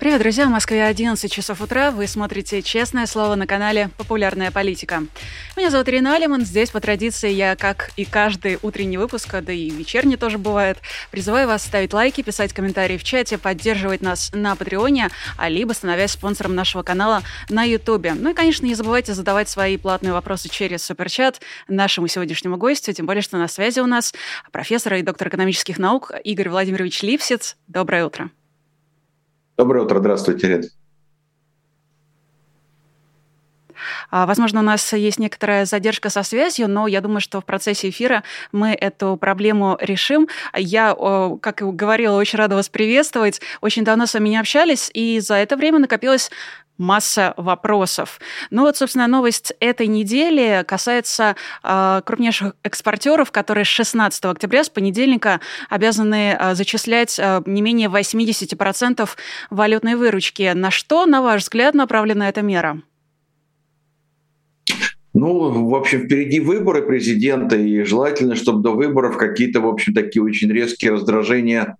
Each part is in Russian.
Привет, друзья! В Москве 11 часов утра. Вы смотрите «Честное слово» на канале «Популярная политика». Меня зовут Ирина Алиман. Здесь, по традиции, я, как и каждый утренний выпуск, да и вечерний тоже бывает, призываю вас ставить лайки, писать комментарии в чате, поддерживать нас на Патреоне, а либо становясь спонсором нашего канала на Ютубе. Ну и, конечно, не забывайте задавать свои платные вопросы через Суперчат нашему сегодняшнему гостю, тем более, что на связи у нас профессор и доктор экономических наук Игорь Владимирович Липсиц. Доброе утро! Доброе утро, здравствуйте, Ирина. Возможно, у нас есть некоторая задержка со связью, но я думаю, что в процессе эфира мы эту проблему решим. Я, как и говорила, очень рада вас приветствовать. Очень давно с вами не общались, и за это время накопилось масса вопросов. Ну вот, собственно, новость этой недели касается крупнейших экспортеров, которые с 16 октября, с понедельника, обязаны зачислять не менее 80% валютной выручки. На что, на ваш взгляд, направлена эта мера? Ну, в общем, впереди выборы президента, и желательно, чтобы до выборов какие-то, в общем, такие очень резкие раздражения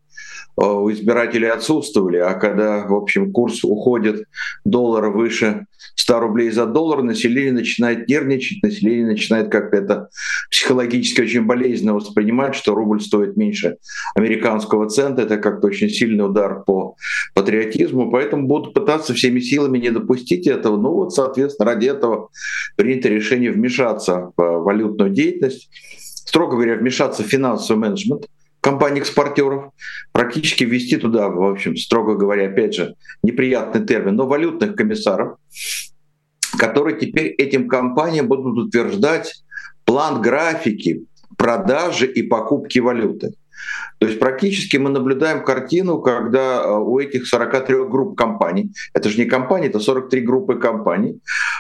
у избирателей отсутствовали. А когда, в общем, курс уходит доллара выше 100 рублей за доллар, население начинает нервничать, население начинает как-то это психологически очень болезненно воспринимать, что рубль стоит меньше американского цента. Это как-то очень сильный удар по патриотизму. Поэтому будут пытаться всеми силами не допустить этого. Ну вот, соответственно, ради этого принято решение вмешаться в валютную деятельность. Строго говоря, вмешаться в финансовый менеджмент компаний-экспортеров, практически ввести туда, в общем, строго говоря, опять же, неприятный термин, но валютных комиссаров, которые теперь этим компаниям будут утверждать план графики продажи и покупки валюты. То есть практически мы наблюдаем картину, когда у этих 43 групп компаний, это же не компании, это 43 группы компаний,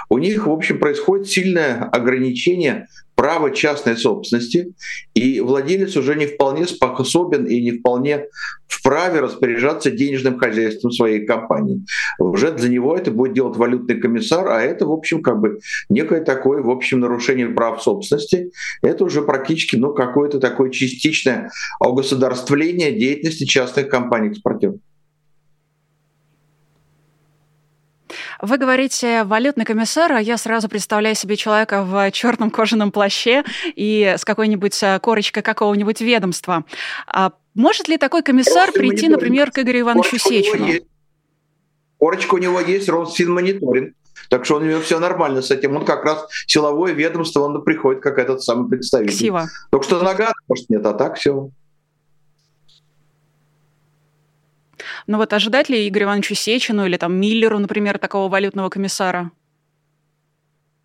у них, в общем, происходит сильное ограничение права частной собственности, и владелец уже не вполне способен и не вполне вправе распоряжаться денежным хозяйством своей компании. Уже за него это будет делать валютный комиссар, а это, в общем, как бы некое такое, в общем, нарушение прав собственности. Это уже практически, ну, какое-то такое частичное огосударствление деятельности частных компаний-экспортеров. Вы говорите «валютный комиссар», а я сразу представляю себе человека в черном кожаном плаще и с какой-нибудь корочкой какого-нибудь ведомства. А может ли такой комиссар прийти, например, к Игорю Ивановичу Сечину? Корочка у него есть, Росфинмониторинг. Так что у него все нормально с этим. Он как раз силовое ведомство, он приходит как этот самый представитель. Ксива. Только что нога, может, нет, а так все. Ну вот ожидать ли Игорю Ивановичу Сечину или там Миллеру, например, такого валютного комиссара?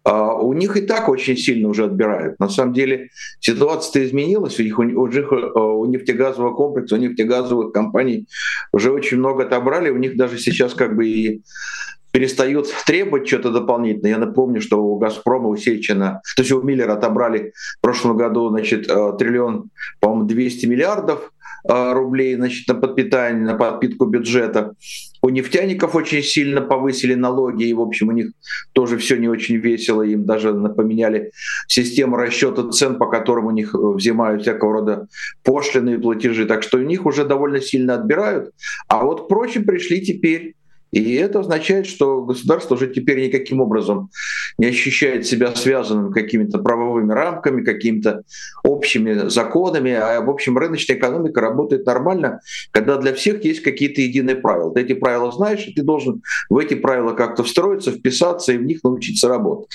У них и так очень сильно уже отбирают. На самом деле ситуация-то изменилась. У нефтегазового комплекса, у нефтегазовых компаний уже очень много отобрали. У них даже сейчас как бы и перестают требовать что-то дополнительное. Я напомню, что у «Газпрома», у Сечина, то есть у Миллера отобрали в прошлом году, значит, 1 200 000 000 000 рублей, значит, на подпитание, на подпитку бюджета. У нефтяников очень сильно повысили налоги, и, в общем, у них тоже все не очень весело. Им даже поменяли систему расчета цен, по которым у них взимают всякого рода пошлины и платежи. Так что у них уже довольно сильно отбирают. А вот, впрочем, пришли теперь. И это означает, что государство уже теперь никаким образом не ощущает себя связанным какими-то правовыми рамками, какими-то общими законами. А, в общем, рыночная экономика работает нормально, когда для всех есть какие-то единые правила. Ты эти правила знаешь, и ты должен в эти правила как-то встроиться, вписаться и в них научиться работать.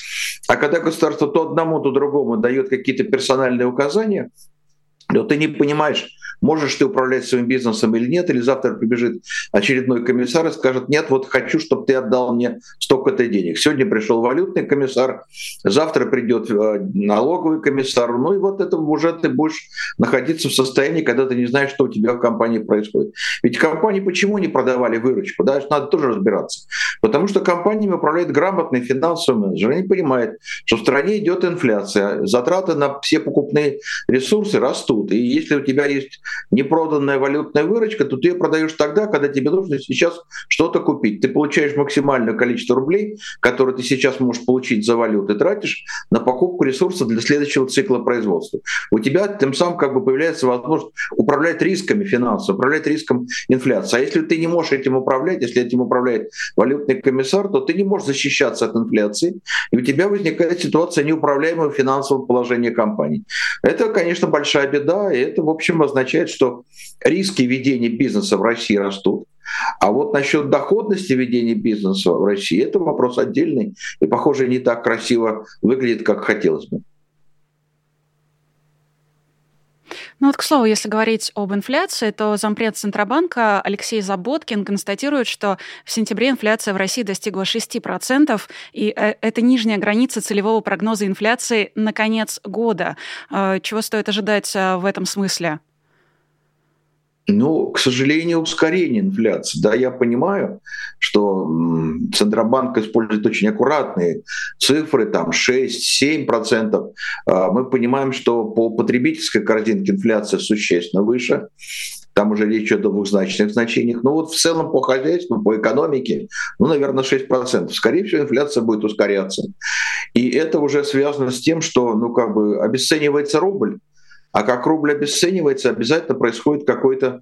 А когда государство то одному, то другому дает какие-то персональные указания, то ты не понимаешь, можешь ты управлять своим бизнесом или нет, или завтра прибежит очередной комиссар и скажет: нет, вот хочу, чтобы ты отдал мне столько-то денег. Сегодня пришел валютный комиссар, завтра придет налоговый комиссар. Ну и вот это уже ты будешь находиться в состоянии, когда ты не знаешь, что у тебя в компании происходит. Ведь компании почему не продавали выручку? Да, надо тоже разбираться. Потому что компаниями управляет грамотный финансовый менеджер. Они понимают, что в стране идет инфляция, затраты на все покупные ресурсы растут. валюты. И если у тебя есть непроданная валютная выручка, то ты ее продаешь тогда, когда тебе нужно сейчас что-то купить. Ты получаешь максимальное количество рублей, которые ты сейчас можешь получить за валюту, и тратишь на покупку ресурсов для следующего цикла производства. У тебя тем самым как бы появляется возможность управлять рисками финансов, управлять риском инфляции. А если ты не можешь этим управлять, если этим управляет валютный комиссар, то ты не можешь защищаться от инфляции, и у тебя возникает ситуация неуправляемого финансового положения компании. Это, конечно, большая беда, и это, в общем, означает, что риски ведения бизнеса в России растут. А вот насчет доходности ведения бизнеса в России, это вопрос отдельный, и, похоже, не так красиво выглядит, как хотелось бы. Ну вот, к слову, если говорить об инфляции, то зампред Центробанка Алексей Заботкин констатирует, что в сентябре инфляция в России достигла 6%, и это нижняя граница целевого прогноза инфляции на конец года. Чего стоит ожидать в этом смысле? Ну, к сожалению, ускорение инфляции. Да, я понимаю, что Центробанк использует очень аккуратные цифры, там 6-7%. Мы понимаем, что по потребительской корзинке инфляция существенно выше. Там уже речь идет о двухзначных значениях. Но вот в целом по хозяйству, по экономике, ну, наверное, 6%. Скорее всего, инфляция будет ускоряться. И это уже связано с тем, что, ну, как бы обесценивается рубль. А как рубль обесценивается, обязательно происходит какой-то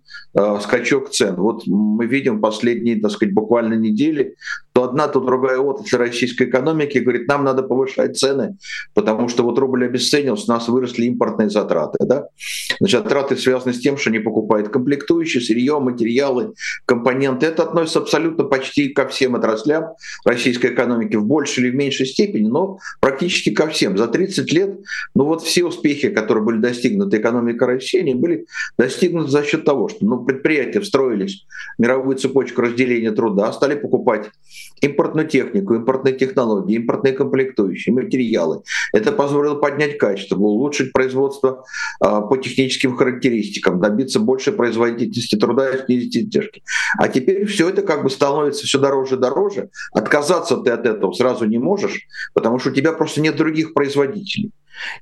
скачок цен. Вот мы видим последние, так сказать, буквально недели, то одна, то другая отрасль российской экономики говорит, нам надо повышать цены, потому что вот рубль обесценился, у нас выросли импортные затраты. Да? Значит, затраты связаны с тем, что не покупают комплектующие, сырье, материалы, компоненты. Это относится абсолютно почти ко всем отраслям российской экономики, в большей или в меньшей степени, но практически ко всем. За 30 лет, ну вот все успехи, которые были достигнуты, экономика России, они были достигнуты за счет того, что предприятия встроились в мировую цепочку разделения труда, стали покупать импортную технику, импортные технологии, импортные комплектующие, материалы. Это позволило поднять качество, улучшить производство по техническим характеристикам, добиться большей производительности труда и снизить издержки. А теперь все это как бы становится все дороже и дороже. Отказаться ты от этого сразу не можешь, потому что у тебя просто нет других производителей.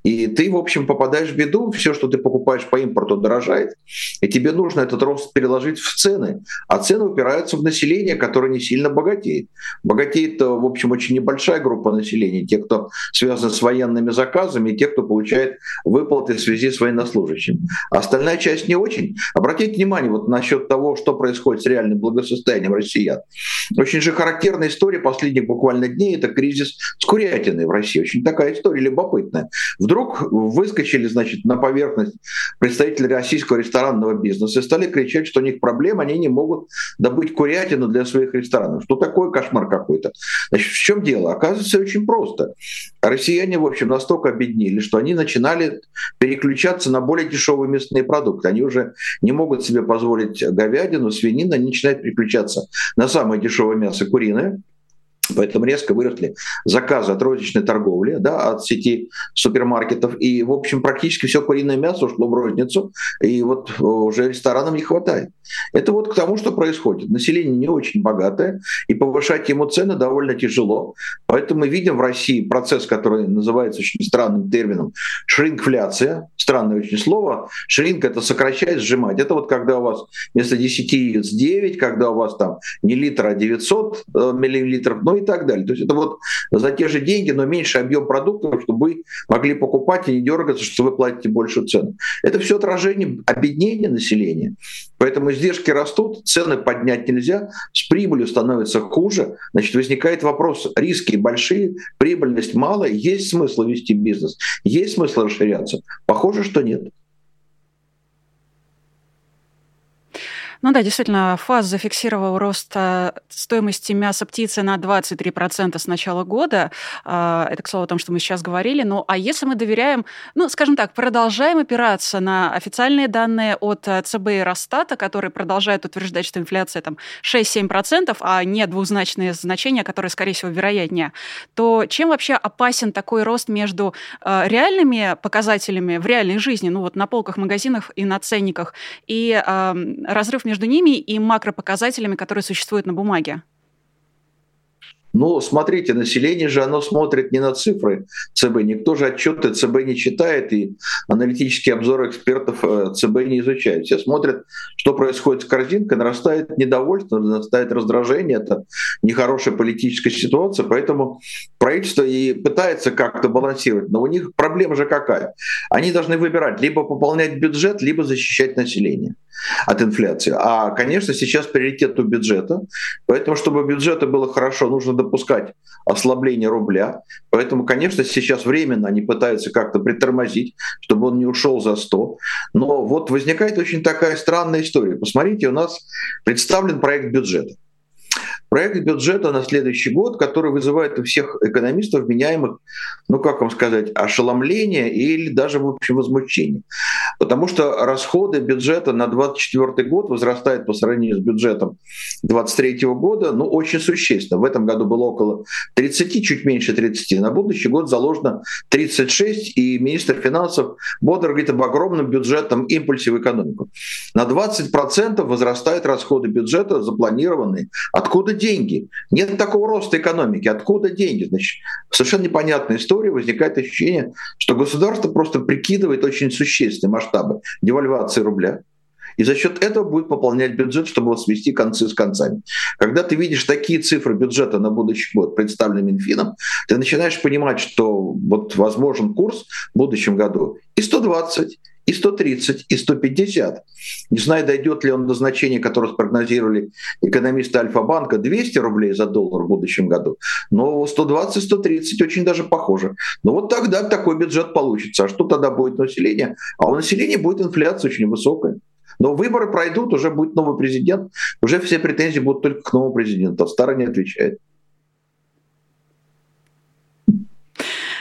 И ты, в общем, попадаешь в беду, все, что ты покупаешь по импорту, дорожает, и тебе нужно этот рост переложить в цены, а цены упираются в население, которое не сильно богатеет. Богатеет, в общем, очень небольшая группа населения, те, кто связан с военными заказами, и те, кто получает выплаты в связи с военнослужащими. Остальная часть не очень. Обратите внимание вот насчет того, что происходит с реальным благосостоянием россиян. Очень же характерная история последних буквально дней, это кризис с курятиной в России. Очень такая история любопытная. Вдруг выскочили, значит, на поверхность представители российского ресторанного бизнеса и стали кричать, что у них проблема, они не могут добыть курятину для своих ресторанов. Что такое, кошмар какой-то? Значит, в чем дело? Оказывается, очень просто. Россияне, в общем, настолько обеднели, что они начинали переключаться на более дешевые мясные продукты. Они уже не могут себе позволить говядину, свинину, они начинают переключаться на самое дешевое мясо куриное. Поэтому резко выросли заказы от розничной торговли, да, от сети супермаркетов. И, в общем, практически все куриное мясо ушло в розницу, и вот уже ресторанам не хватает. Это вот к тому, что происходит. Население не очень богатое, и повышать ему цены довольно тяжело. Поэтому мы видим в России процесс, который называется очень странным термином шрингфляция. Странное очень слово. Шринг — это сокращать, сжимать. Это вот когда у вас вместо 10 яиц 9, когда у вас там не литр, а 900 миллилитров, ну и так далее. То есть это вот за те же деньги, но меньше объем продуктов, чтобы вы могли покупать и не дергаться, что вы платите большую цену. Это все отражение обеднения населения. Поэтому издержки растут, цены поднять нельзя, с прибылью становится хуже. Значит, возникает вопрос, риски большие, прибыльность малая, есть смысл вести бизнес, есть смысл расширяться? Похоже, что нет. Ну да, действительно, ФАС зафиксировал рост стоимости мяса птицы на 23% с начала года. Это, к слову, о том, что мы сейчас говорили. Ну, а если мы доверяем, ну, скажем так, продолжаем опираться на официальные данные от ЦБ и Росстата, которые продолжают утверждать, что инфляция там 6-7%, а не двузначные значения, которые, скорее всего, вероятнее, то чем вообще опасен такой рост между реальными показателями в реальной жизни, ну вот на полках магазинов и на ценниках, и разрыв между ними и макропоказателями, которые существуют на бумаге? Ну, смотрите, население же, оно смотрит не на цифры ЦБ. Никто же отчеты ЦБ не читает, и аналитические обзоры экспертов ЦБ не изучают. Все смотрят, что происходит с корзинкой, нарастает недовольство, нарастает раздражение, это нехорошая политическая ситуация, поэтому правительство и пытается как-то балансировать. Но у них проблема же какая? Они должны выбирать, либо пополнять бюджет, либо защищать население от инфляции. А, конечно, сейчас приоритет у бюджета, поэтому, чтобы бюджета было хорошо, нужно допускать ослабление рубля, поэтому, конечно, сейчас временно они пытаются как-то притормозить, чтобы он не ушел за 100, но вот возникает очень такая странная история. Посмотрите, у нас представлен проект бюджета. Проект бюджета на следующий год, который вызывает у всех экономистов вменяемых, ну как вам сказать, ошеломление или даже, в общем, возмущение. Потому что расходы бюджета на 2024 год возрастают по сравнению с бюджетом 2023 года, ну очень существенно. В этом году было около 30, чуть меньше 30. На будущий год заложено 36, и министр финансов бодро говорит об огромном бюджетном импульсе в экономику. На 20% возрастают расходы бюджета, запланированные. Откуда деньги? Нет такого роста экономики. Откуда деньги? Значит, совершенно непонятная история. Возникает ощущение, что государство просто прикидывает очень существенные масштабы девальвации рубля. И за счет этого будет пополнять бюджет, чтобы вот свести концы с концами. Когда ты видишь такие цифры бюджета на будущий год, представленные Минфином, ты начинаешь понимать, что вот возможен курс в будущем году и 120, и 130, и 150. Не знаю, дойдет ли он до значения, которое спрогнозировали экономисты Альфа-банка, 200 рублей за доллар в будущем году. Но 120-130 очень даже похоже. Но вот тогда такой бюджет получится. А что тогда будет население? А у населения будет инфляция очень высокая. Но выборы пройдут, уже будет новый президент, уже все претензии будут только к новому президенту, а старый не отвечает.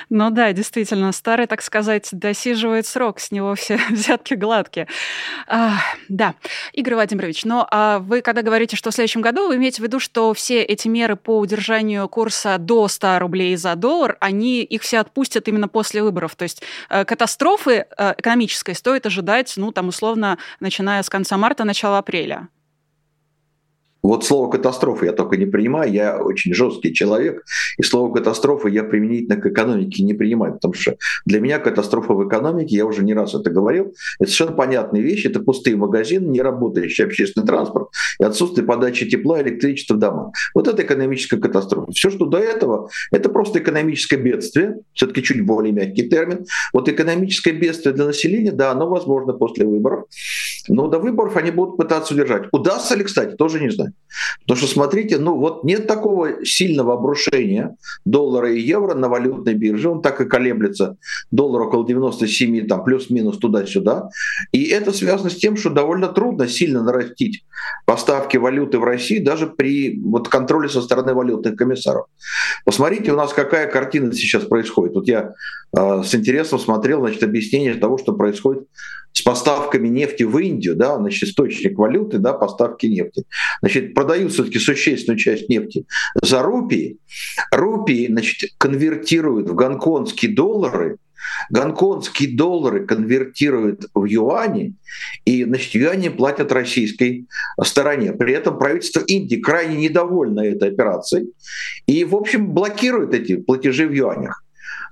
Ну да, действительно, старый, так сказать, досиживает срок, с него все взятки гладкие. Да, Игорь Владимирович, но вы, когда говорите, что в следующем году, вы имеете в виду, что все эти меры по удержанию курса до 100 рублей за доллар, они их все отпустят именно после выборов. То есть катастрофы экономической стоит ожидать, ну там условно, начиная с конца марта, начала апреля. Вот слово «катастрофа» я только не принимаю, я очень жесткий человек, и слово «катастрофа» я применительно к экономике не принимаю, потому что для меня катастрофа в экономике, я уже не раз это говорил, это совершенно понятные вещи, это пустые магазины, не работающий общественный транспорт и отсутствие подачи тепла, электричества в дома. Вот это экономическая катастрофа. Все, что до этого, это просто экономическое бедствие, все-таки чуть более мягкий термин. Вот экономическое бедствие для населения, да, оно возможно после выборов, но до выборов они будут пытаться удержать. Удастся ли, кстати, тоже не знаю. Потому что, смотрите, ну вот нет такого сильного обрушения доллара и евро на валютной бирже. Он так и колеблется. Доллар около 97, там плюс-минус туда-сюда. И это связано с тем, что довольно трудно сильно нарастить поставки валюты в России даже при вот контроле со стороны валютных комиссаров. Посмотрите, у нас какая картина сейчас происходит. Вот я с интересом смотрел, значит, объяснение того, что происходит с поставками нефти в Индию, да, значит, источник валюты, да, поставки нефти. Значит, продают все-таки существенную часть нефти за рупии. Рупии, значит, конвертируют в гонконгские доллары конвертируют в юани, и, значит, юани платят российской стороне. При этом правительство Индии крайне недовольно этой операцией и, в общем, блокирует эти платежи в юанях.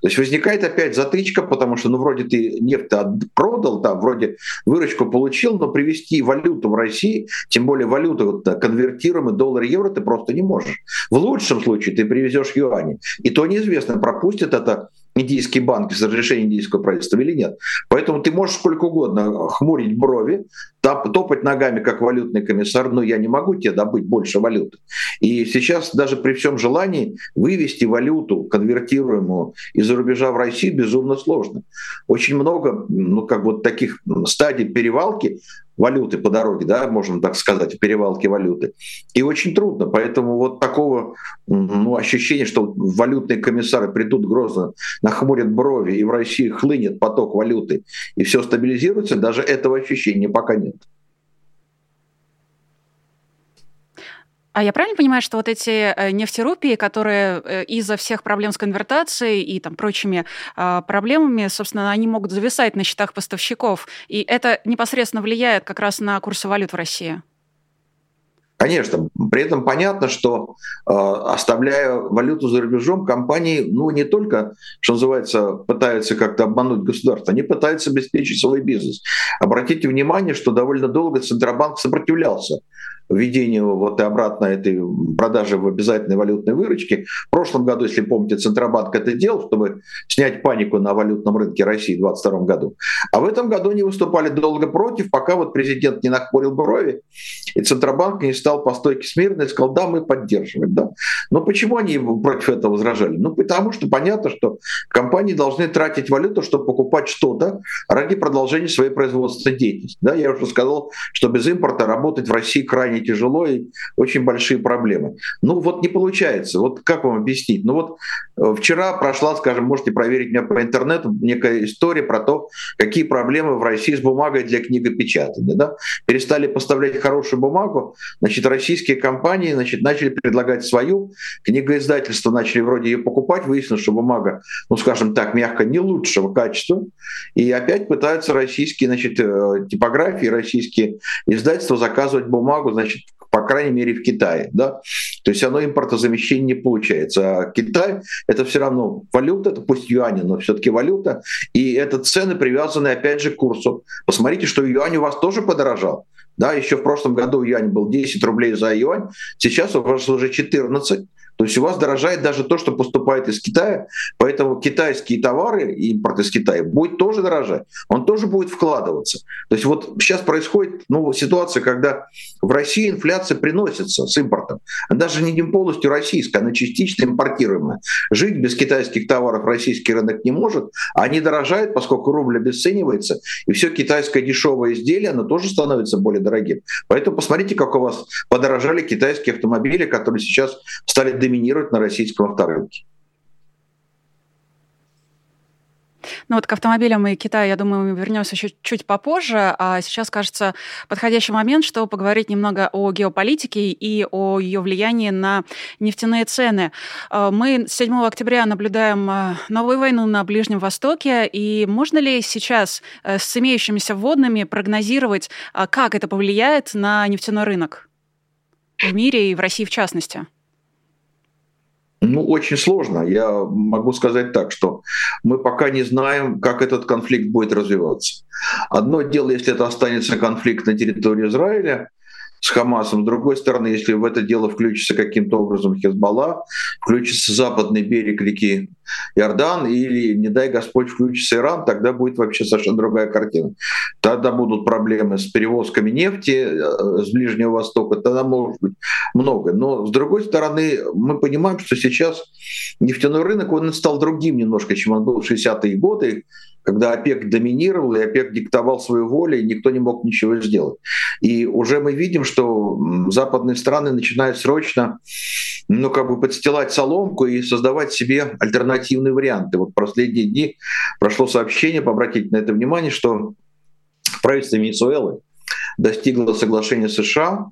То есть возникает опять затычка, потому что, ну, вроде ты нефть-то продал, там, вроде выручку получил, но привезти валюту в России, тем более валюту вот, конвертируемый доллар и евро, ты просто не можешь. В лучшем случае ты привезешь юани. И то неизвестно, пропустят это индийские банки с разрешением индийского правительства или нет. Поэтому ты можешь сколько угодно хмурить брови, топать ногами, как валютный комиссар, но я не могу тебе добыть больше валюты. И сейчас даже при всем желании вывести валюту, конвертируемую из-за рубежа в Россию, безумно сложно. Очень много, ну, как вот таких стадий перевалки валюты по дороге, да, можно так сказать, перевалки валюты. И очень трудно, поэтому вот такого, ну, ощущения, что валютные комиссары придут грозно, нахмурят брови, и в России хлынет поток валюты, и все стабилизируется, даже этого ощущения пока нет. А я правильно понимаю, что вот эти нефтерупии, которые из-за всех проблем с конвертацией и там прочими проблемами, собственно, они могут зависать на счетах поставщиков, и это непосредственно влияет как раз на курсы валют в России? Конечно, при этом понятно, что оставляя валюту за рубежом, компании, ну, не только, что называется, пытаются как-то обмануть государство, они пытаются обеспечить свой бизнес. Обратите внимание, что довольно долго Центробанк сопротивлялся введению вот и обратно этой продажи в обязательной валютной выручке. В прошлом году, если помните, Центробанк это делал, чтобы снять панику на валютном рынке России в 2022 году. А в этом году они выступали долго против, пока вот президент не нахмурил брови, и Центробанк не стал по стойке смирной и сказал: да, мы поддерживаем. Да. Но почему они против этого возражали? Ну, потому что понятно, что компании должны тратить валюту, чтобы покупать что-то ради продолжения своей производственной деятельности. Да, я уже сказал, что без импорта работать в России крайне тяжело и очень большие проблемы. Ну вот не получается. Вот как вам объяснить? Ну вот вчера прошла, скажем, можете проверить меня по интернету, некая история про то, какие проблемы в России с бумагой для книгопечатания. Да? Перестали поставлять хорошую бумагу, значит, российские компании начали предлагать свою, книгоиздательства начали вроде ее покупать, выяснилось, что бумага, ну скажем так, мягко не лучшего качества, и опять пытаются российские, значит, типографии, российские издательства заказывать бумагу, значит, по крайней мере, в Китае. Да? То есть оно импортозамещение не получается. А Китай — это все равно валюта, это пусть юань, но все-таки валюта. И это цены, привязанные, опять же, к курсу. Посмотрите, что юань у вас тоже подорожал. Да? Еще в прошлом году юань был 10 рублей за юань, сейчас у вас уже 14. То есть у вас дорожает даже то, что поступает из Китая, поэтому китайские товары, импорт из Китая, будет тоже дорожать, он тоже будет вкладываться. То есть вот сейчас происходит, ну, ситуация, когда в России инфляция приносится с импортом, она даже не полностью российская, она частично импортируемая. Жить без китайских товаров российский рынок не может, они дорожают, поскольку рубль обесценивается, и все китайское дешевое изделие, оно тоже становится более дорогим. Поэтому посмотрите, как у вас подорожали китайские автомобили, которые сейчас стали доминировать на российском авторынке. Ну вот к автомобилям и Китаю, я думаю, мы вернемся еще чуть попозже. А сейчас, кажется, подходящий момент, чтобы поговорить немного о геополитике и о ее влиянии на нефтяные цены. Мы с 7 октября наблюдаем новую войну на Ближнем Востоке. И можно ли сейчас с имеющимися вводными прогнозировать, как это повлияет на нефтяной рынок в мире и в России в частности? Ну, очень сложно. Я могу сказать так, что мы пока не знаем, как этот конфликт будет развиваться. Одно дело, если это останется конфликт на территории Израиля с Хамасом, с другой стороны, если в это дело включится каким-то образом Хизбалла, включится западный берег реки Иордан или, не дай Господь, включится Иран, тогда будет вообще совершенно другая картина. Тогда будут проблемы с перевозками нефти с Ближнего Востока, тогда может быть много. Но, с другой стороны, мы понимаем, что сейчас нефтяной рынок, он стал другим немножко, чем он был в 60-е годы, когда ОПЕК доминировал, и ОПЕК диктовал свою волю, и никто не мог ничего сделать. И уже мы видим, что западные страны начинают срочно, ну, как бы подстилать соломку и создавать себе альтернативные варианты. Вот в последние дни прошло сообщение, обратите на это внимание, что правительство Венесуэлы достигло соглашения США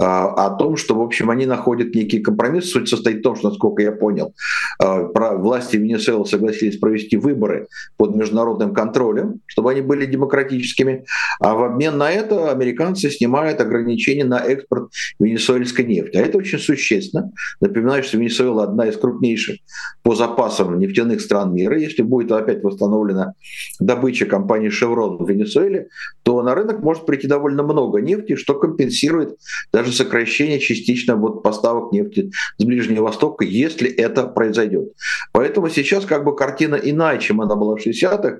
о том, что, в общем, они находят некий компромисс. Суть состоит в том, что, насколько я понял, власти Венесуэлы согласились провести выборы под международным контролем, чтобы они были демократическими, а в обмен на это американцы снимают ограничения на экспорт венесуэльской нефти. А это очень существенно. Напоминаю, что Венесуэла одна из крупнейших по запасам нефтяных стран мира. Если будет опять восстановлена добыча компании Chevron в Венесуэле, то на рынок может прийти довольно много нефти, что компенсирует даже сокращение частично вот поставок нефти с Ближнего Востока, если это произойдет. Поэтому сейчас как бы картина иная, чем она была в 60-х.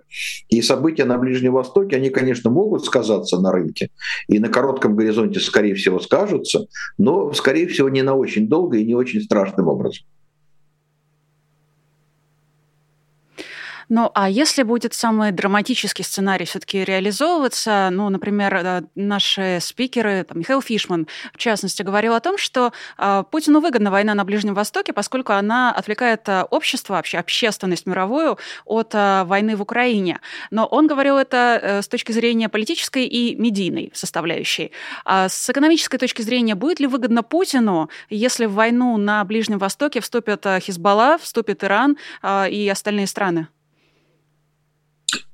И события на Ближнем Востоке, они, конечно, могут сказаться на рынке. И на коротком горизонте, скорее всего, скажутся. Но, скорее всего, не на очень долго и не очень страшным образом. Ну, а если будет самый драматический сценарий все-таки реализовываться, ну, например, наши спикеры, там, Михаил Фишман, в частности, говорил о том, что Путину выгодна война на Ближнем Востоке, поскольку она отвлекает общество, вообще общественность мировую от войны в Украине. Но он говорил это с точки зрения политической и медийной составляющей. А с экономической точки зрения, будет ли выгодно Путину, если в войну на Ближнем Востоке вступят Хизбалла, вступит Иран и остальные страны?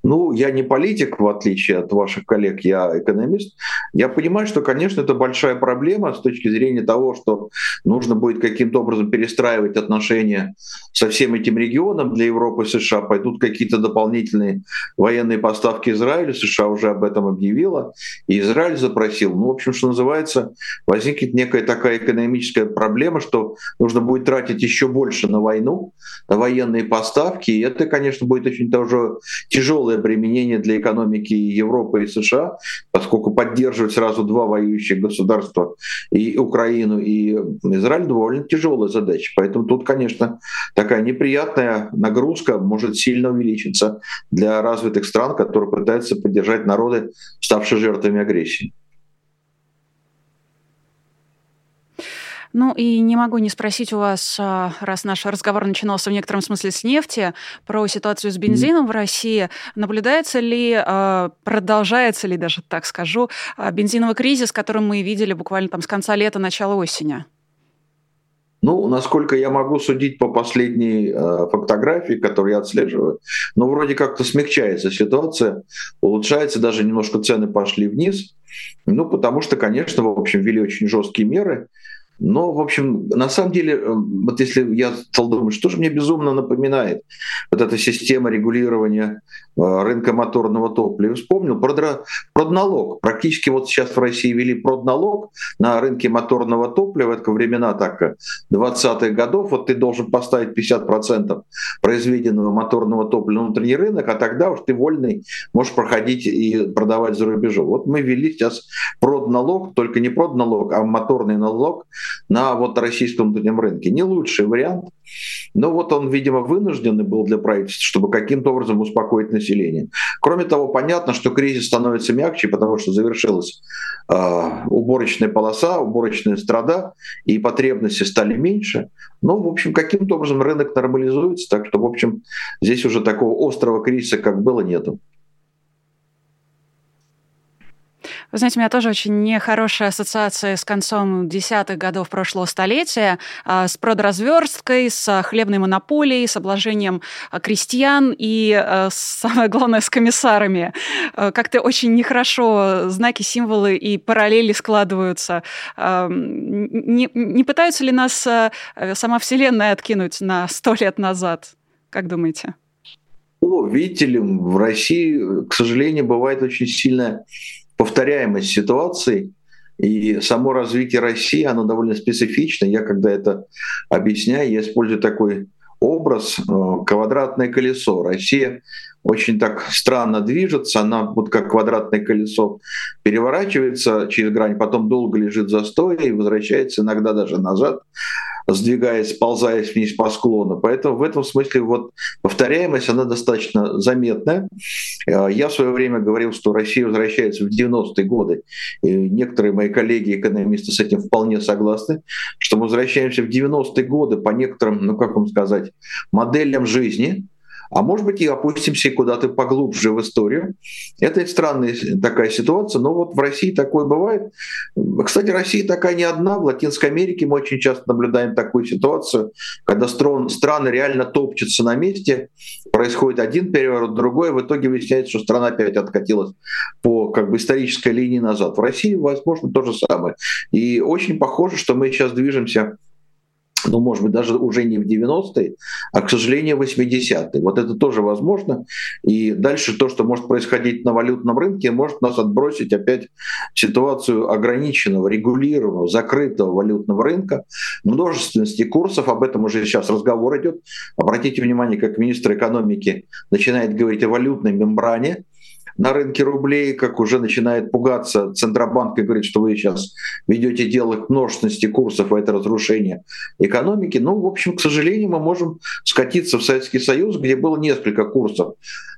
Ну, я не политик, в отличие от ваших коллег, я экономист. Я понимаю, что, конечно, это большая проблема с точки зрения того, что нужно будет каким-то образом перестраивать отношения со всем этим регионом для Европы и США. Пойдут какие-то дополнительные военные поставки Израилю. США уже об этом объявила. И Израиль запросил. Ну, в общем, что называется, возникнет некая такая экономическая проблема, что нужно будет тратить еще больше на войну, на военные поставки. И это, конечно, будет очень тоже тяжелое применение для экономики Европы и США, поскольку поддерживать сразу два воюющих государства, и Украину, и Израиль, довольно тяжелая задача. Поэтому тут, конечно, такая неприятная нагрузка может сильно увеличиться для развитых стран, которые пытаются поддержать народы, ставшие жертвами агрессии. Ну и не могу не спросить у вас, раз наш разговор начинался в некотором смысле с нефти, про ситуацию с бензином в России. Наблюдается ли, продолжается ли, даже так скажу, бензиновый кризис, который мы видели буквально там с конца лета, начала осени? Ну, насколько я могу судить по последней фактографии, которую я отслеживаю, ну, вроде как-то смягчается ситуация, улучшается, даже немножко цены пошли вниз. Ну, потому что, конечно, в общем, ввели очень жесткие меры. Но, в общем, на самом деле, вот если я стал думать, что же мне безумно напоминает вот эта система регулирования рынка моторного топлива, вспомнил продналог. Практически вот сейчас в России ввели продналог на рынке моторного топлива. Это времена так 20-х годов. Вот ты должен поставить 50% произведенного моторного топлива на внутренний рынок, а тогда уж ты вольный, можешь проходить и продавать за рубежом. Вот мы ввели сейчас продналог, только не продналог, а моторный налог на вот российском внутреннем рынке. Не лучший вариант, но вот он, видимо, вынужденный был для правительства, чтобы каким-то образом успокоить население. Кроме того, понятно, что кризис становится мягче, потому что завершилась уборочная полоса, уборочная страда, и потребности стали меньше. Ну, в общем, каким-то образом рынок нормализуется, так что, в общем, здесь уже такого острого кризиса, как было, нету. Вы знаете, у меня тоже очень нехорошая ассоциация с концом 10-х годов прошлого столетия, с продразверсткой, с хлебной монополией, с обложением крестьян и, самое главное, с комиссарами. Как-то очень нехорошо знаки, символы и параллели складываются. Не пытаются ли нас сама Вселенная откинуть на 100 лет назад? Как думаете? Ну, видите ли, в России, к сожалению, бывает очень сильно повторяемость ситуации, и само развитие России, оно довольно специфично. Я, когда это объясняю, я использую такой образ «квадратное колесо». Россия очень так странно движется, она вот как квадратное колесо переворачивается через грань, потом долго лежит застоя и возвращается иногда даже назад, сдвигаясь, сползаясь вниз по склону. Поэтому в этом смысле вот повторяемость, она достаточно заметная. Я в свое время говорил, что Россия возвращается в 90-е годы. И некоторые мои коллеги-экономисты с этим вполне согласны, что мы возвращаемся в 90-е годы по некоторым, ну как вам сказать, моделям жизни, а может быть и опустимся куда-то поглубже в историю. Это странная такая ситуация, но вот в России такое бывает. Кстати, Россия такая не одна. В Латинской Америке мы очень часто наблюдаем такую ситуацию, когда страны реально топчутся на месте, происходит один переворот, другой, в итоге выясняется, что страна опять откатилась по как бы исторической линии назад. В России, возможно, то же самое. И очень похоже, что мы сейчас движемся, ну, может быть, даже уже не в 90-е, а, к сожалению, в 80-е. Вот это тоже возможно. И дальше то, что может происходить на валютном рынке, может нас отбросить опять в ситуацию ограниченного, регулированного, закрытого валютного рынка, множественности курсов. Об этом уже сейчас разговор идет. Обратите внимание, как министр экономики начинает говорить о валютной мембране на рынке рублей, как уже начинает пугаться Центробанк и говорит, что вы сейчас ведете дело к множественности курсов, а это разрушение экономики. Ну, в общем, к сожалению, мы можем скатиться в Советский Союз, где было несколько курсов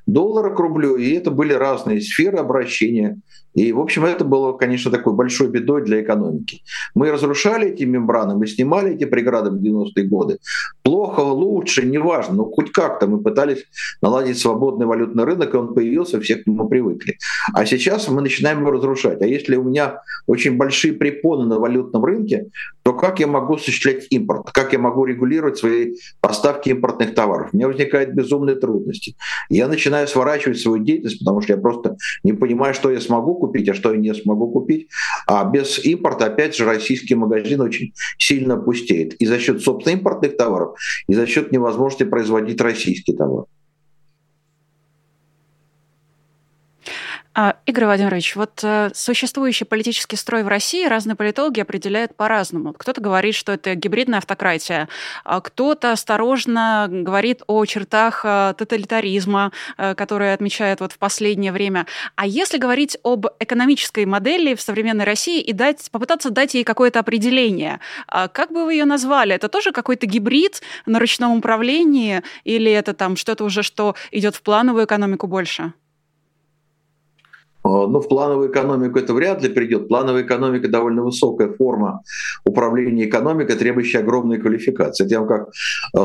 доллара к рублю, и это были разные сферы обращения. И, в общем, это было, конечно, такой большой бедой для экономики. Мы разрушали эти мембраны, мы снимали эти преграды в 90-е годы. Плохо, лучше, неважно, но хоть как-то мы пытались наладить свободный валютный рынок, и он появился, все к нему привыкли. А сейчас мы начинаем его разрушать. А если у меня очень большие препоны на валютном рынке, то как я могу осуществлять импорт? Как я могу регулировать свои поставки импортных товаров? У меня возникают безумные трудности. Я начинаю сворачивать свою деятельность, потому что я просто не понимаю, что я смогу купить, а что я не смогу купить. А без импорта, опять же, российский магазин очень сильно пустеет. И за счет, собственно, импортных товаров, и за счет невозможности производить российский товар. Игорь Владимирович, вот существующий политический строй в России разные политологи определяют по-разному. Кто-то говорит, что это гибридная автократия, кто-то осторожно говорит о чертах тоталитаризма, которые отмечают вот в последнее время. А если говорить об экономической модели в современной России и попытаться дать ей какое-то определение, как бы вы ее назвали? Это тоже какой-то гибрид на ручном управлении или это там что-то уже, что идет в плановую экономику больше? Но в плановую экономику это вряд ли придет. Плановая экономика — довольно высокая форма управления экономикой, требующая огромной квалификации. Это я вам как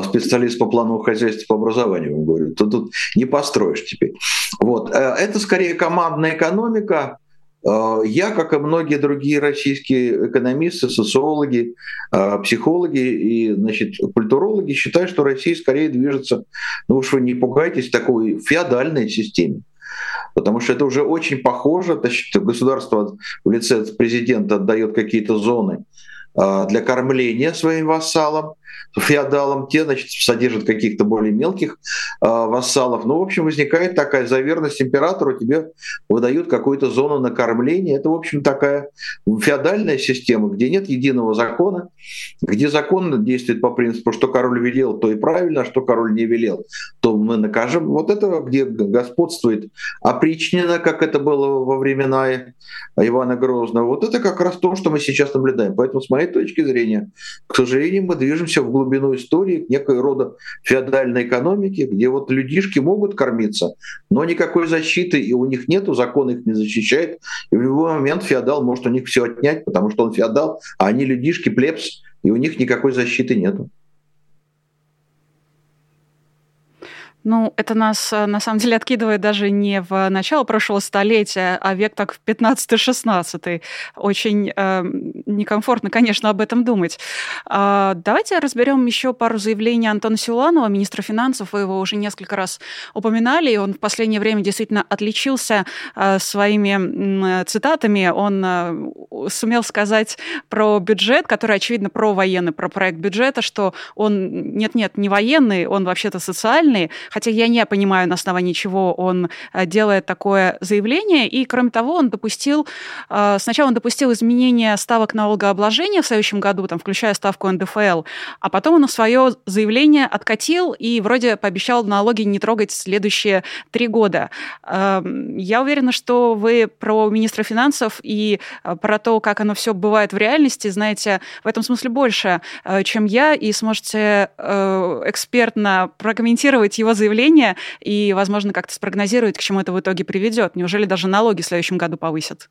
специалист по плановому хозяйству, по образованию вам говорю. Тут не построишь теперь. Вот. Это скорее командная экономика. Я, как и многие другие российские экономисты, социологи, психологи и, культурологи, считаю, что Россия скорее движется, ну уж вы не пугайтесь, в такой феодальной системе. Потому что это уже очень похоже, государство в лице президента отдает какие-то зоны для кормления своим вассалам, феодалам, те, содержат каких-то более мелких вассалов. Ну, в общем, возникает такая за верность императору, тебе выдают какую-то зону на кормление. Это, в общем, такая феодальная система, где нет единого закона, где закон действует по принципу, что король велел, то и правильно, а что король не велел, то мы накажем. Вот это, где господствует опричнина, как это было во времена Ивана Грозного, вот это как раз то, что мы сейчас наблюдаем. Поэтому, с моей точки зрения, к сожалению, мы движемся в глубину истории, к некой рода феодальной экономики, где вот людишки могут кормиться, но никакой защиты и у них нету, закон их не защищает, и в любой момент феодал может у них все отнять, потому что он феодал, а они людишки, плебс, и у них никакой защиты нету. Ну, это нас, на самом деле, откидывает даже не в начало прошлого столетия, а век так в 15-16. Очень некомфортно, конечно, об этом думать. Давайте разберем еще пару заявлений Антона Силуанова, министра финансов. Вы его уже несколько раз упоминали, и он в последнее время действительно отличился своими цитатами. Он сумел сказать про бюджет, который, очевидно, про военный, про проект бюджета, что он, нет-нет, не военный, он вообще-то социальный, хотя я не понимаю, на основании чего он делает такое заявление. И, кроме того, он допустил изменение ставок налогообложения в следующем году, там, включая ставку НДФЛ, а потом он свое заявление откатил и вроде пообещал налоги не трогать следующие 3 года. Я уверена, что вы про министра финансов и про то, как оно все бывает в реальности, знаете в этом смысле больше, чем я, и сможете экспертно прокомментировать его заявление и, возможно, как-то спрогнозировать, к чему это в итоге приведет. Неужели даже налоги в следующем году повысят?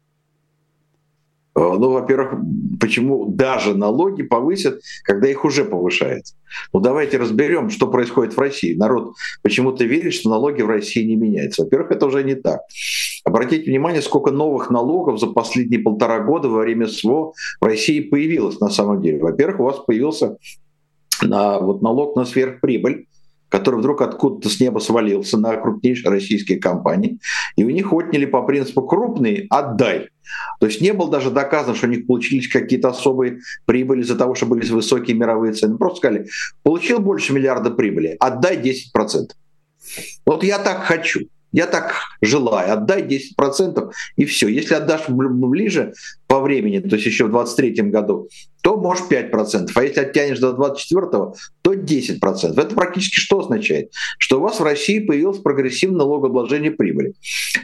Ну, во-первых, почему даже налоги повысят, когда их уже повышает? Ну, давайте разберем, что происходит в России. Народ почему-то верит, что налоги в России не меняются. Во-первых, это уже не так. Обратите внимание, сколько новых налогов за последние 1,5 года во время СВО в России появилось на самом деле. Во-первых, у вас появился налог на сверхприбыль, который вдруг откуда-то с неба свалился на крупнейшие российские компании. И у них отняли по принципу «крупные – отдай». То есть не было даже доказано, что у них получились какие-то особые прибыли из-за того, что были высокие мировые цены. Просто сказали: получил больше миллиарда прибыли, отдай 10%. Вот я так хочу. Я так желаю, отдай 10% и все. Если отдашь ближе по времени, то есть еще в 2023 году, то можешь 5%. А если оттянешь до 2024, то 10%. Это практически что означает? Что у вас в России появилось прогрессивное налогообложение прибыли.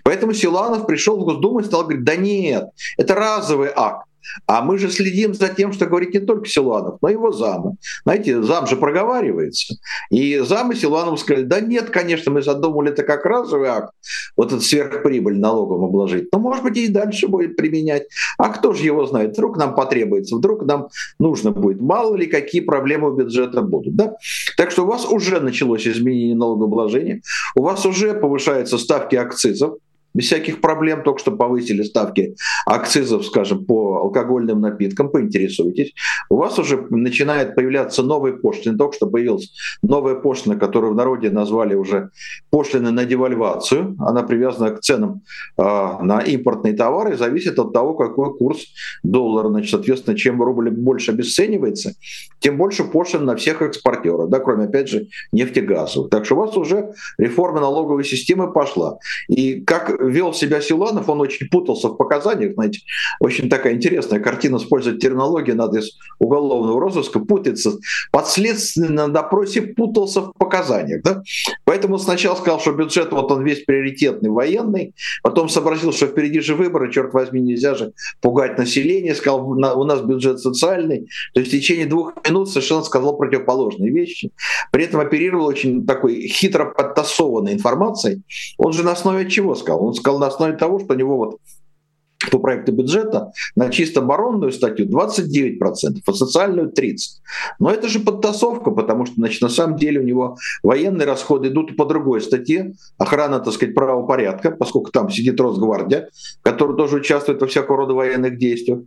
Поэтому Силуанов пришел в Госдуму и стал говорить: да нет, это разовый акт. А мы же следим за тем, что говорит не только Силуанов, но и его замы. Знаете, зам же проговаривается. И замы Силуанову сказали, да нет, конечно, мы задумали это как разовый акт, вот этот сверхприбыль налогом обложить. Но, может быть, и дальше будет применять. А кто же его знает? Вдруг нам потребуется, вдруг нам нужно будет. Мало ли, какие проблемы у бюджета будут. Да? Так что у вас уже началось изменение налогообложения, у вас уже повышаются ставки акцизов, без всяких проблем, только что повысили ставки акцизов, скажем, по алкогольным напиткам, поинтересуйтесь. У вас уже начинает появляться новые пошлины, только что появилась новая пошлина, которую в народе назвали уже пошлина на девальвацию. Она привязана к ценам на импортные товары, зависит от того, какой курс доллара. Значит, соответственно, чем рубль больше обесценивается, тем больше пошлин на всех экспортеров, да, кроме, опять же, нефтегазовых. Так что у вас уже реформа налоговой системы пошла. И как вел себя Силуанов, он очень путался в показаниях, знаете, очень такая интересная картина, использовать терминологию надо из уголовного розыска, путается, подследственный на допросе путался в показаниях, да? Поэтому сначала сказал, что бюджет, вот он весь приоритетный, военный, потом сообразил, что впереди же выборы, черт возьми, нельзя же пугать население, сказал, у нас бюджет социальный, то есть в течение 2 минут совершенно сказал противоположные вещи, при этом оперировал очень такой хитро подтасованной информацией. Он же на основе чего сказал? Он сказал на основе того, что у него вот по проекту бюджета на чисто оборонную статью 29%, а социальную 30%. Но это же подтасовка, потому что, значит, на самом деле у него военные расходы идут по другой статье, охрана, так сказать, правопорядка, поскольку там сидит Росгвардия, которая тоже участвует во всякого рода военных действиях.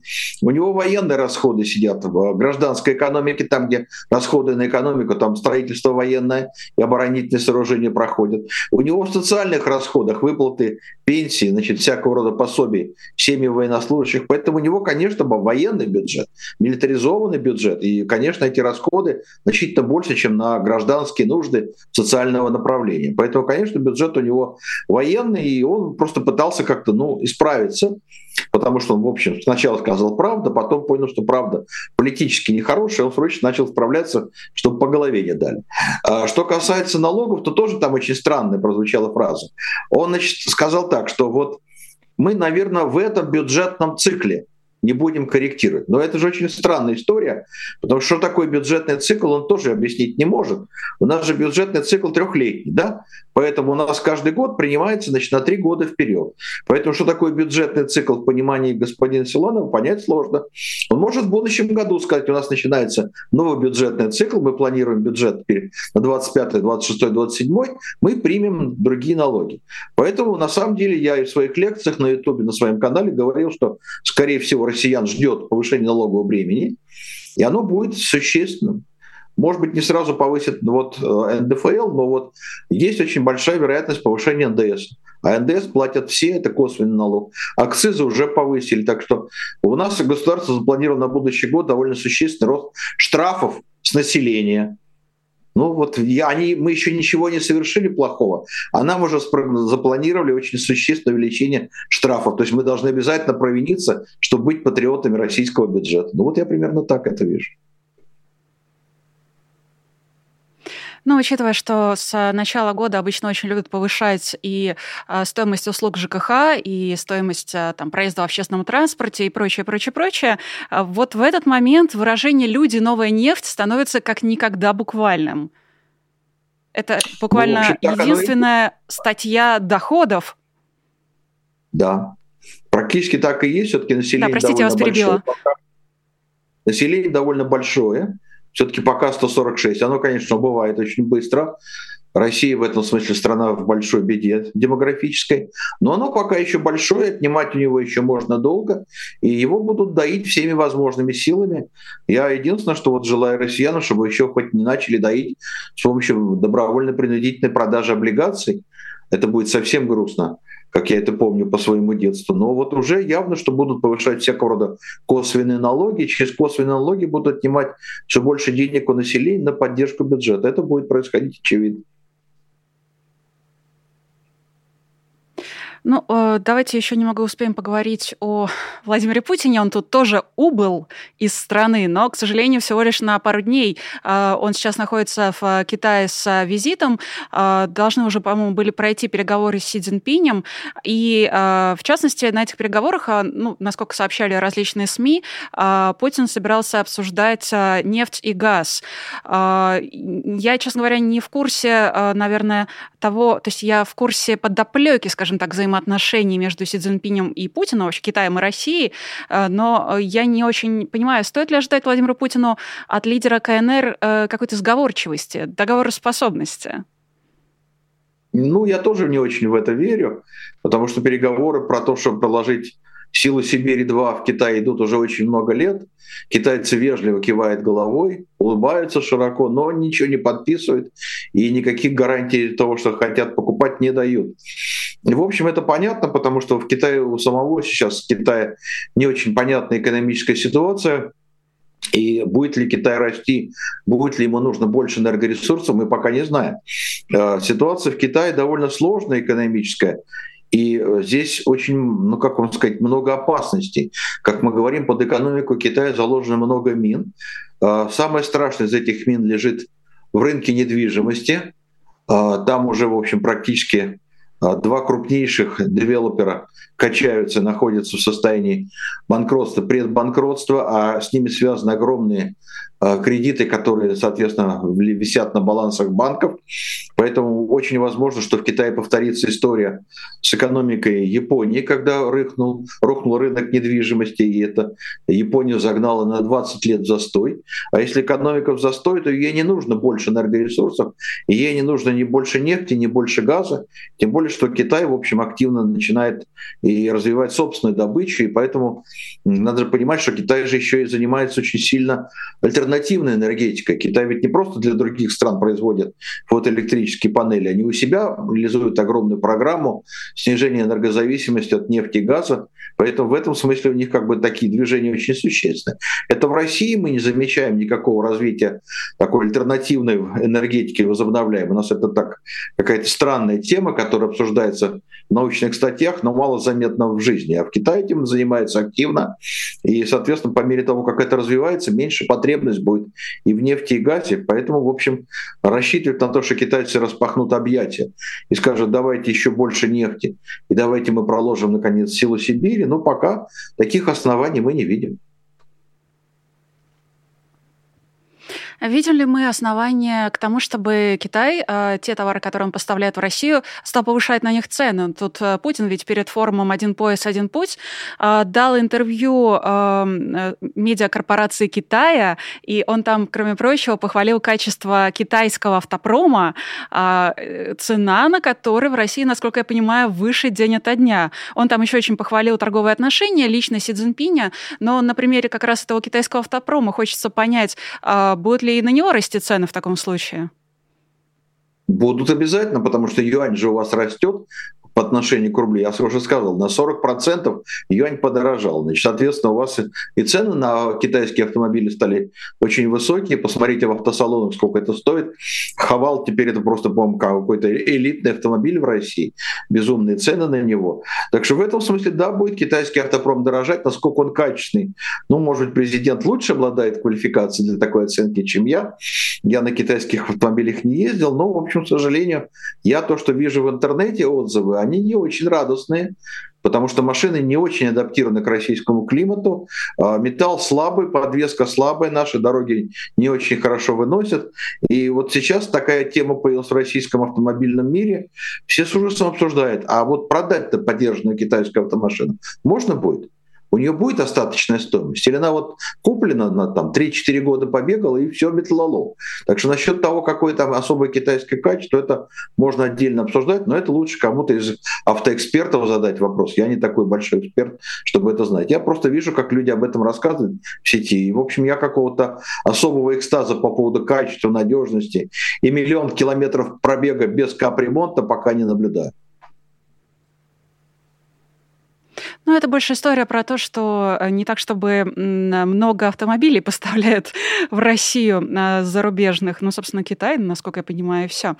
У него военные расходы сидят в гражданской экономике, там, где расходы на экономику, там строительство военное и оборонительные сооружения проходят. У него в социальных расходах выплаты пенсии, значит, всякого рода пособий семьи военнослужащих. Поэтому у него, конечно, военный бюджет, милитаризованный бюджет. И, конечно, эти расходы значительно больше, чем на гражданские нужды социального направления. Поэтому, конечно, бюджет у него военный, и он просто пытался как-то, исправиться. Потому что он, в общем, сначала сказал правду, потом понял, что правда политически нехорошая, он срочно начал справляться, чтобы по голове не дали. Что касается налогов, то тоже там очень странная прозвучала фраза. Он, значит, сказал так, что вот мы, наверное, в этом бюджетном цикле не будем корректировать. Но это же очень странная история, потому что такой бюджетный цикл он тоже объяснить не может. У нас же бюджетный цикл 3-летний, да? Поэтому у нас каждый год принимается, значит, на 3 года вперед. Поэтому что такое бюджетный цикл в понимании господина Силуанова, понять сложно. Он может в будущем году сказать, у нас начинается новый бюджетный цикл, мы планируем бюджет теперь на 25-й, 26-й, 27-й, мы примем другие налоги. Поэтому на самом деле я и в своих лекциях на Ютубе, на своем канале говорил, что скорее всего россиян ждет повышение налогового бремени, и оно будет существенным. Может быть, не сразу повысит НДФЛ, но вот есть очень большая вероятность повышения НДС. А НДС платят все, это косвенный налог. Акцизы уже повысили, так что у нас государство запланировано на будущий год довольно существенный рост штрафов с населения. Мы еще ничего не совершили плохого, а нам уже запланировали очень существенное увеличение штрафов. То есть мы должны обязательно провиниться, чтобы быть патриотами российского бюджета. Я примерно так это вижу. Учитывая, что с начала года обычно очень любят повышать и стоимость услуг ЖКХ, и стоимость проезда в общественном транспорте и прочее. Вот в этот момент выражение «люди, новая нефть» становится как никогда буквальным. Это буквально единственная статья доходов. Да, практически так и есть. Все-таки население Население довольно большое. Все-таки пока 146. Оно, конечно, бывает очень быстро. Россия в этом смысле страна в большой беде демографической. Но оно пока еще большое, отнимать у него еще можно долго. И его будут доить всеми возможными силами. Я единственное, что желаю россиянам, чтобы еще хоть не начали доить с помощью добровольно-принудительной продажи облигаций. Это будет совсем грустно, как я это помню по своему детству. Но уже явно, что будут повышать всякого рода косвенные налоги. Через косвенные налоги будут отнимать все больше денег у населения на поддержку бюджета. Это будет происходить очевидно. Ну, давайте еще немного успеем поговорить о Владимире Путине. Он тут тоже убыл из страны, но, к сожалению, всего лишь на пару дней. Он сейчас находится в Китае с визитом. Должны уже, по-моему, были пройти переговоры с Си Цзиньпинем. И, в частности, на этих переговорах, ну, насколько сообщали различные СМИ, Путин собирался обсуждать нефть и газ. Я, честно говоря, не в курсе, наверное, того... То есть я в курсе подоплеки, скажем так, взаимоотношений между Си Цзиньпинем и Путиным, вообще Китаем и Россией, но я не очень понимаю, стоит ли ожидать Владимиру Путину от лидера КНР какой-то сговорчивости, договороспособности? Ну, я тоже не очень в это верю, потому что переговоры про то, чтобы проложить Силу Сибири-2 в Китае, идут уже очень много лет. Китайцы вежливо кивают головой, улыбаются широко, но ничего не подписывают и никаких гарантий того, что хотят покупать, не дают. В общем, это понятно, потому что в Китае у самого сейчас в Китае не очень понятная экономическая ситуация. И будет ли Китай расти, будет ли ему нужно больше энергоресурсов, мы пока не знаем. Ситуация в Китае довольно сложная экономическая. И здесь очень, ну как вам сказать, много опасностей. Как мы говорим, под экономику Китая заложено много мин. Самое страшное из этих мин лежит в рынке недвижимости. Там уже, в общем, практически два крупнейших девелопера качаются, находятся в состоянии банкротства, предбанкротства, а с ними связаны огромные кредиты, которые, соответственно, висят на балансах банков. Поэтому очень возможно, что в Китае повторится история с экономикой Японии, когда рухнул рынок недвижимости, и это Японию загнало на 20 лет в застой. А если экономика в застой, то ей не нужно больше энергоресурсов, и ей не нужно ни больше нефти, ни больше газа, тем более, что Китай, в общем, активно начинает и развивать собственную добычу, и поэтому надо понимать, что Китай же еще и занимается очень сильно альтернативная энергетика. Китай ведь не просто для других стран производит фотоэлектрические панели, они у себя реализуют огромную программу снижения энергозависимости от нефти и газа, поэтому в этом смысле у них как бы такие движения очень существенны. Это в России мы не замечаем никакого развития такой альтернативной энергетики возобновляемой. У нас это так какая-то странная тема, которая обсуждается в научных статьях, но мало заметна в жизни. А в Китае этим занимаются активно, и, соответственно, по мере того, как это развивается, меньше потребность будет и в нефти, и газе. Поэтому, в общем, рассчитывать на то, что китайцы распахнут объятия и скажут, давайте еще больше нефти, и давайте мы проложим, наконец, Силу Сибири, но пока таких оснований мы не видим. Видим ли мы основания к тому, чтобы Китай, те товары, которые он поставляет в Россию, стал повышать на них цены? Тут Путин ведь перед форумом «Один пояс, один путь» дал интервью медиакорпорации Китая, и он там, кроме прочего, похвалил качество китайского автопрома, цена на который в России, насколько я понимаю, выше день ото дня. Он там еще очень похвалил торговые отношения, лично Си Цзиньпиня, но на примере как раз этого китайского автопрома хочется понять, будут ли и на него расти цены в таком случае? Будут обязательно, потому что юань же у вас растет по отношению к рублю. Я уже сказал, на 40% юань подорожал. Значит, соответственно, у вас и цены на китайские автомобили стали очень высокие. Посмотрите в автосалонах, сколько это стоит. Хавал теперь это просто, по-моему, какой-то элитный автомобиль в России. Безумные цены на него. Так что в этом смысле, да, будет китайский автопром дорожать, насколько он качественный. Ну, может быть, президент лучше обладает квалификацией для такой оценки, чем я. Я на китайских автомобилях не ездил, но, в общем, к сожалению, я то, что вижу в интернете отзывы, они не очень радостные, потому что машины не очень адаптированы к российскому климату, металл слабый, подвеска слабая, наши дороги не очень хорошо выносят. И вот сейчас такая тема появилась в российском автомобильном мире, все с ужасом обсуждают, а вот продать-то подержанную китайскую автомашину можно будет? У нее будет остаточная стоимость? Или она вот куплена, она там 3-4 года побегала, и все металлолом. Так что насчет того, какое там особое китайское качество, это можно отдельно обсуждать, но это лучше кому-то из автоэкспертов задать вопрос. Я не такой большой эксперт, чтобы это знать. Я просто вижу, как люди об этом рассказывают в сети. И, в общем, я какого-то особого экстаза по поводу качества, надежности и миллион километров пробега без капремонта пока не наблюдаю. Ну, это больше история про то, что не так, чтобы много автомобилей поставляют в Россию зарубежных, ну, собственно, Китай, насколько я понимаю, и все.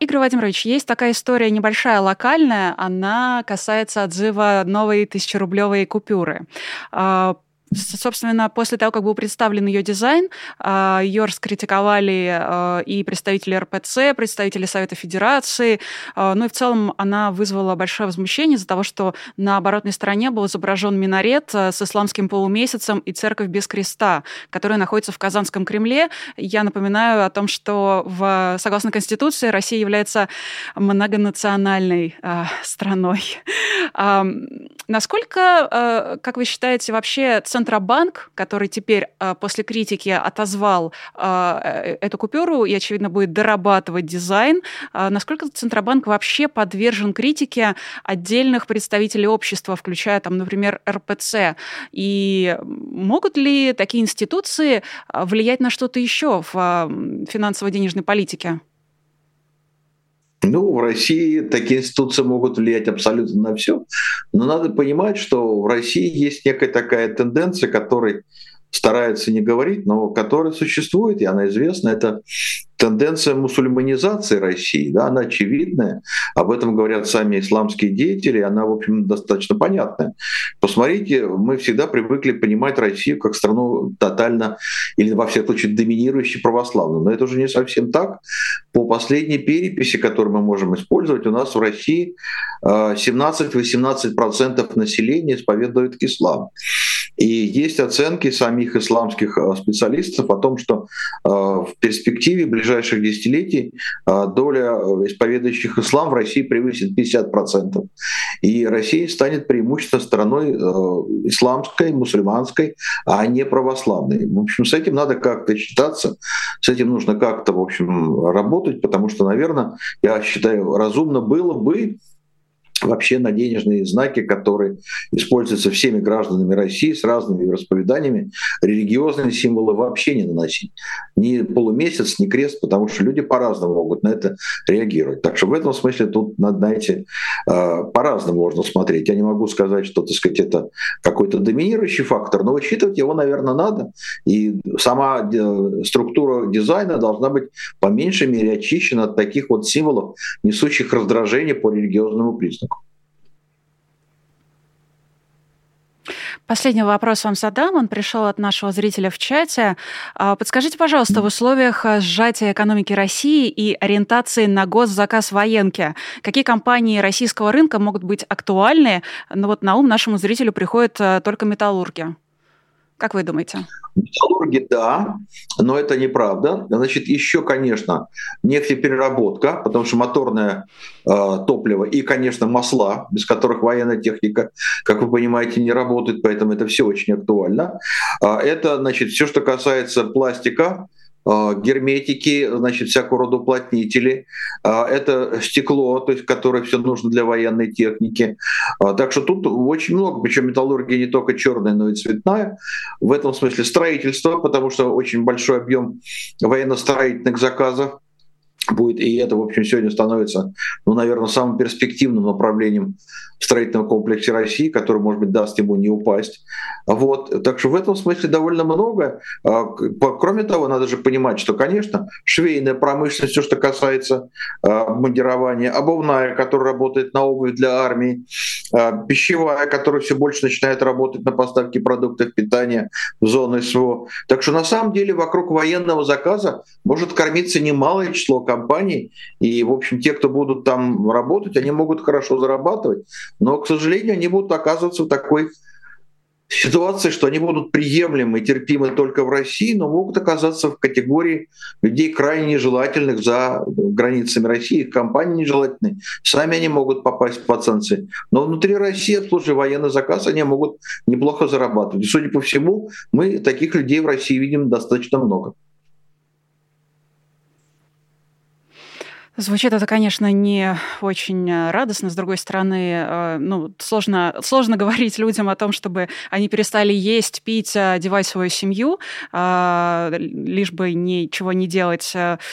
Игорь Владимирович, есть такая история небольшая, локальная, она касается отзыва новой 1000-рублевой купюры. Собственно, после того, как был представлен ее дизайн, ее раскритиковали и представители РПЦ, представители Совета Федерации. Ну и в целом она вызвала большое возмущение из-за того, что на оборотной стороне был изображен минарет с исламским полумесяцем и церковь без креста, которая находится в Казанском Кремле. Я напоминаю о том, что согласно Конституции Россия является многонациональной страной. Насколько, как вы считаете, вообще Центробанк, который теперь после критики отозвал эту купюру и, очевидно, будет дорабатывать дизайн, насколько Центробанк вообще подвержен критике отдельных представителей общества, включая, там, например, РПЦ? И могут ли такие институции влиять на что-то еще в финансово-денежной политике? Ну, в России такие институции могут влиять абсолютно на все, но надо понимать, что в России есть некая такая тенденция, которой стараются не говорить, но которая существует, и она известна, это тенденция мусульманизации России, да, она очевидная, об этом говорят сами исламские деятели, она, в общем, достаточно понятная. Посмотрите, мы всегда привыкли понимать Россию как страну тотально или, во всяком случае, доминирующую православную, но это уже не совсем так. По последней переписи, которую мы можем использовать, у нас в России 17-18% населения исповедует ислам. И есть оценки самих исламских специалистов о том, что в перспективе ближайших десятилетий доля исповедующих ислам в России превысит 50%. И Россия станет преимущественно страной исламской, мусульманской, а не православной. В общем, с этим надо как-то считаться, с этим нужно как-то, в общем, работать, потому что, наверное, я считаю, разумно было бы вообще на денежные знаки, которые используются всеми гражданами России с разными вероисповеданиями, религиозные символы вообще не наносить. Ни полумесяц, ни крест, потому что люди по-разному могут на это реагировать. Так что в этом смысле тут, знаете, по-разному можно смотреть. Я не могу сказать, что, так сказать, это какой-то доминирующий фактор, но учитывать его, наверное, надо. И сама структура дизайна должна быть по меньшей мере очищена от таких вот символов, несущих раздражение по религиозному признаку. Последний вопрос вам задам. Он пришел от нашего зрителя в чате. Подскажите, пожалуйста, в условиях сжатия экономики России и ориентации на госзаказ военки, какие компании российского рынка могут быть актуальны? Ну вот на ум нашему зрителю приходят только металлурги. Как вы думаете? Металлурги, да, но это неправда. Значит, еще, конечно, нефтепереработка, потому что моторное топливо и, конечно, масла, без которых военная техника, как вы понимаете, не работает, поэтому это все очень актуально. Это, значит, все, что касается пластика, герметики, значит, всякого рода уплотнители, это стекло, то есть, которое все нужно для военной техники. Так что тут очень много, причем металлургия не только черная, но и цветная. В этом смысле строительство, потому что очень большой объем военно-строительных заказов будет, и это, в общем, сегодня становится, ну, наверное, самым перспективным направлением в строительном комплексе России, который, может быть, даст ему не упасть. Вот. Так что в этом смысле довольно много. Кроме того, надо же понимать, что, конечно, швейная промышленность, все, что касается обмундирования, обувная, которая работает на обувь для армии, пищевая, которая все больше начинает работать на поставки продуктов питания в зону СВО. Так что на самом деле вокруг военного заказа может кормиться немалое число компаний, и, в общем, те, кто будут там работать, они могут хорошо зарабатывать, но, к сожалению, они будут оказываться в такой ситуации, что они будут приемлемы и терпимы только в России, но могут оказаться в категории людей крайне нежелательных за границами России, компании нежелательные, сами они могут попасть под санкции. Но внутри России, обслуживая военный заказ, они могут неплохо зарабатывать. И, судя по всему, мы таких людей в России видим достаточно много. Звучит это, конечно, не очень радостно. С другой стороны, ну, сложно говорить людям о том, чтобы они перестали есть, пить, одевать свою семью, лишь бы ничего не делать,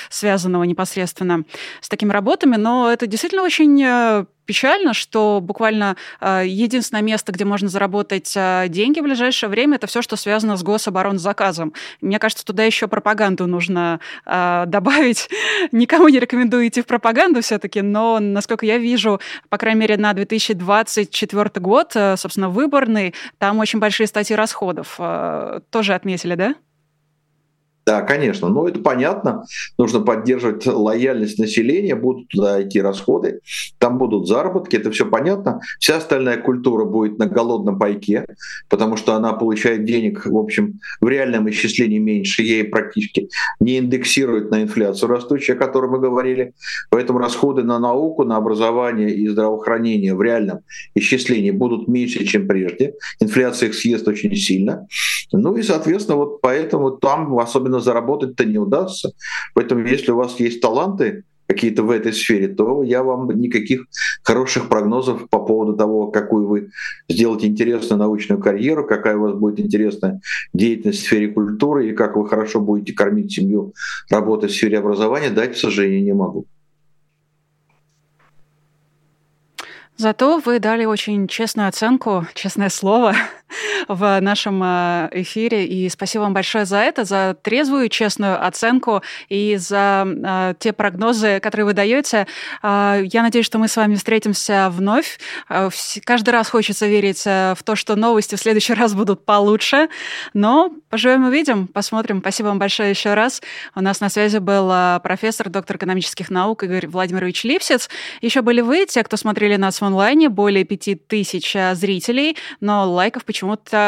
связанного непосредственно с такими работами. Но это действительно очень печально, что буквально единственное место, где можно заработать деньги в ближайшее время, это все, что связано с гособоронзаказом. Мне кажется, туда еще пропаганду нужно добавить. Никому не рекомендую идти в пропаганду все-таки, но, насколько я вижу, по крайней мере, на 2024 год, собственно, выборный, там очень большие статьи расходов. Тоже отметили, да? Да, конечно. Но это понятно. Нужно поддерживать лояльность населения, будут туда идти расходы, там будут заработки, это все понятно. Вся остальная культура будет на голодном пайке, потому что она получает денег, в общем, в реальном исчислении меньше, ей практически не индексируют на инфляцию растущую, о которой мы говорили. Поэтому расходы на науку, на образование и здравоохранение в реальном исчислении будут меньше, чем прежде. Инфляция их съест очень сильно. Ну и, соответственно, вот поэтому там особенно заработать-то не удастся. Поэтому, если у вас есть таланты какие-то в этой сфере, то я вам никаких хороших прогнозов по поводу того, какую вы сделаете интересную научную карьеру, какая у вас будет интересная деятельность в сфере культуры и как вы хорошо будете кормить семью, работая в сфере образования, дать, к сожалению, не могу. Зато вы дали очень честную оценку, честное слово в нашем эфире. И спасибо вам большое за это, за трезвую, честную оценку и за те прогнозы, которые вы даете. Я надеюсь, что мы с вами встретимся вновь. Каждый раз хочется верить в то, что новости в следующий раз будут получше. Но поживем, увидим, посмотрим. Спасибо вам большое еще раз. У нас на связи был профессор, доктор экономических наук Игорь Владимирович Липсиц. Еще были вы, те, кто смотрели нас в онлайне, более 5000 зрителей, но лайков почему-то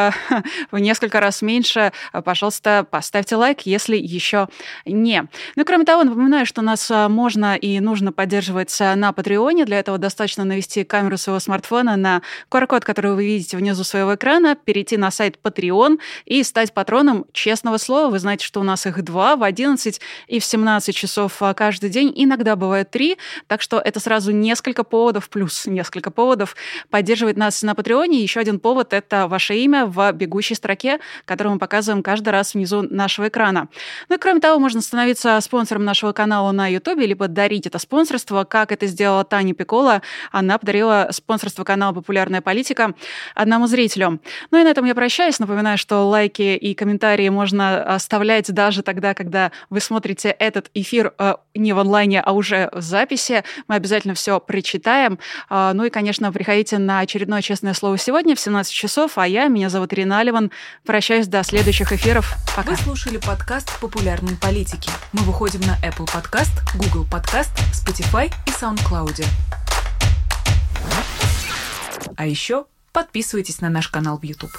в несколько раз меньше. Пожалуйста, поставьте лайк, если еще не. Ну и кроме того, напоминаю, что нас можно и нужно поддерживать на Патреоне. Для этого достаточно навести камеру своего смартфона на QR-код, который вы видите внизу своего экрана, перейти на сайт Patreon и стать патроном честного слова. Вы знаете, что у нас их 2, в 11 и в 17 часов каждый день. Иногда бывает 3, так что это сразу несколько поводов, плюс несколько поводов поддерживать нас на Патреоне. Еще один повод — это ваше имя в бегущей строке, которую мы показываем каждый раз внизу нашего экрана. Ну и кроме того, можно становиться спонсором нашего канала на Ютубе, либо дарить это спонсорство, как это сделала Таня Пикола. Она подарила спонсорство канала «Популярная политика» одному зрителю. Ну и на этом я прощаюсь. Напоминаю, что лайки и комментарии можно оставлять даже тогда, когда вы смотрите этот эфир не в онлайне, а уже в записи. Мы обязательно все прочитаем. Ну и, конечно, приходите на очередное «Честное слово» сегодня в 17 часов, а меня зовут Ирина Алиман. Прощаюсь до следующих эфиров. Пока. Вы слушали подкаст «Популярной политики». Мы выходим на Apple Podcast, Google Podcast, Spotify и SoundCloud. А еще подписывайтесь на наш канал в YouTube.